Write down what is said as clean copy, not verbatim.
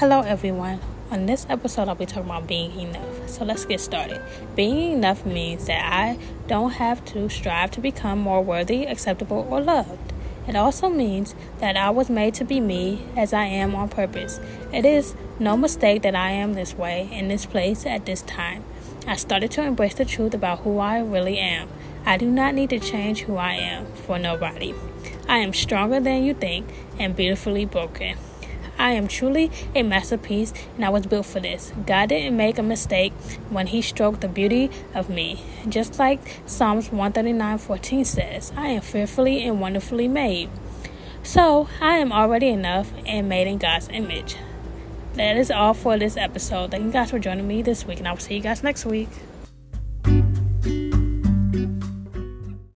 Hello everyone, on this episode I'll be talking about being enough. So let's get started. Being enough means that I don't have to strive to become more worthy, acceptable, or loved. It also means that I was made to be me as I am on purpose. It is no mistake that I am this way, in this place, at this time. I started to embrace the truth about who I really am. I do not need to change who I am for nobody. I am stronger than you think and beautifully broken. I am truly a masterpiece, and I was built for this. God didn't make a mistake when he stroked the beauty of me. Just like Psalms 139:14 says, I am fearfully and wonderfully made. So, I am already enough and made in God's image. That is all for this episode. Thank you guys for joining me this week, and I will see you guys next week.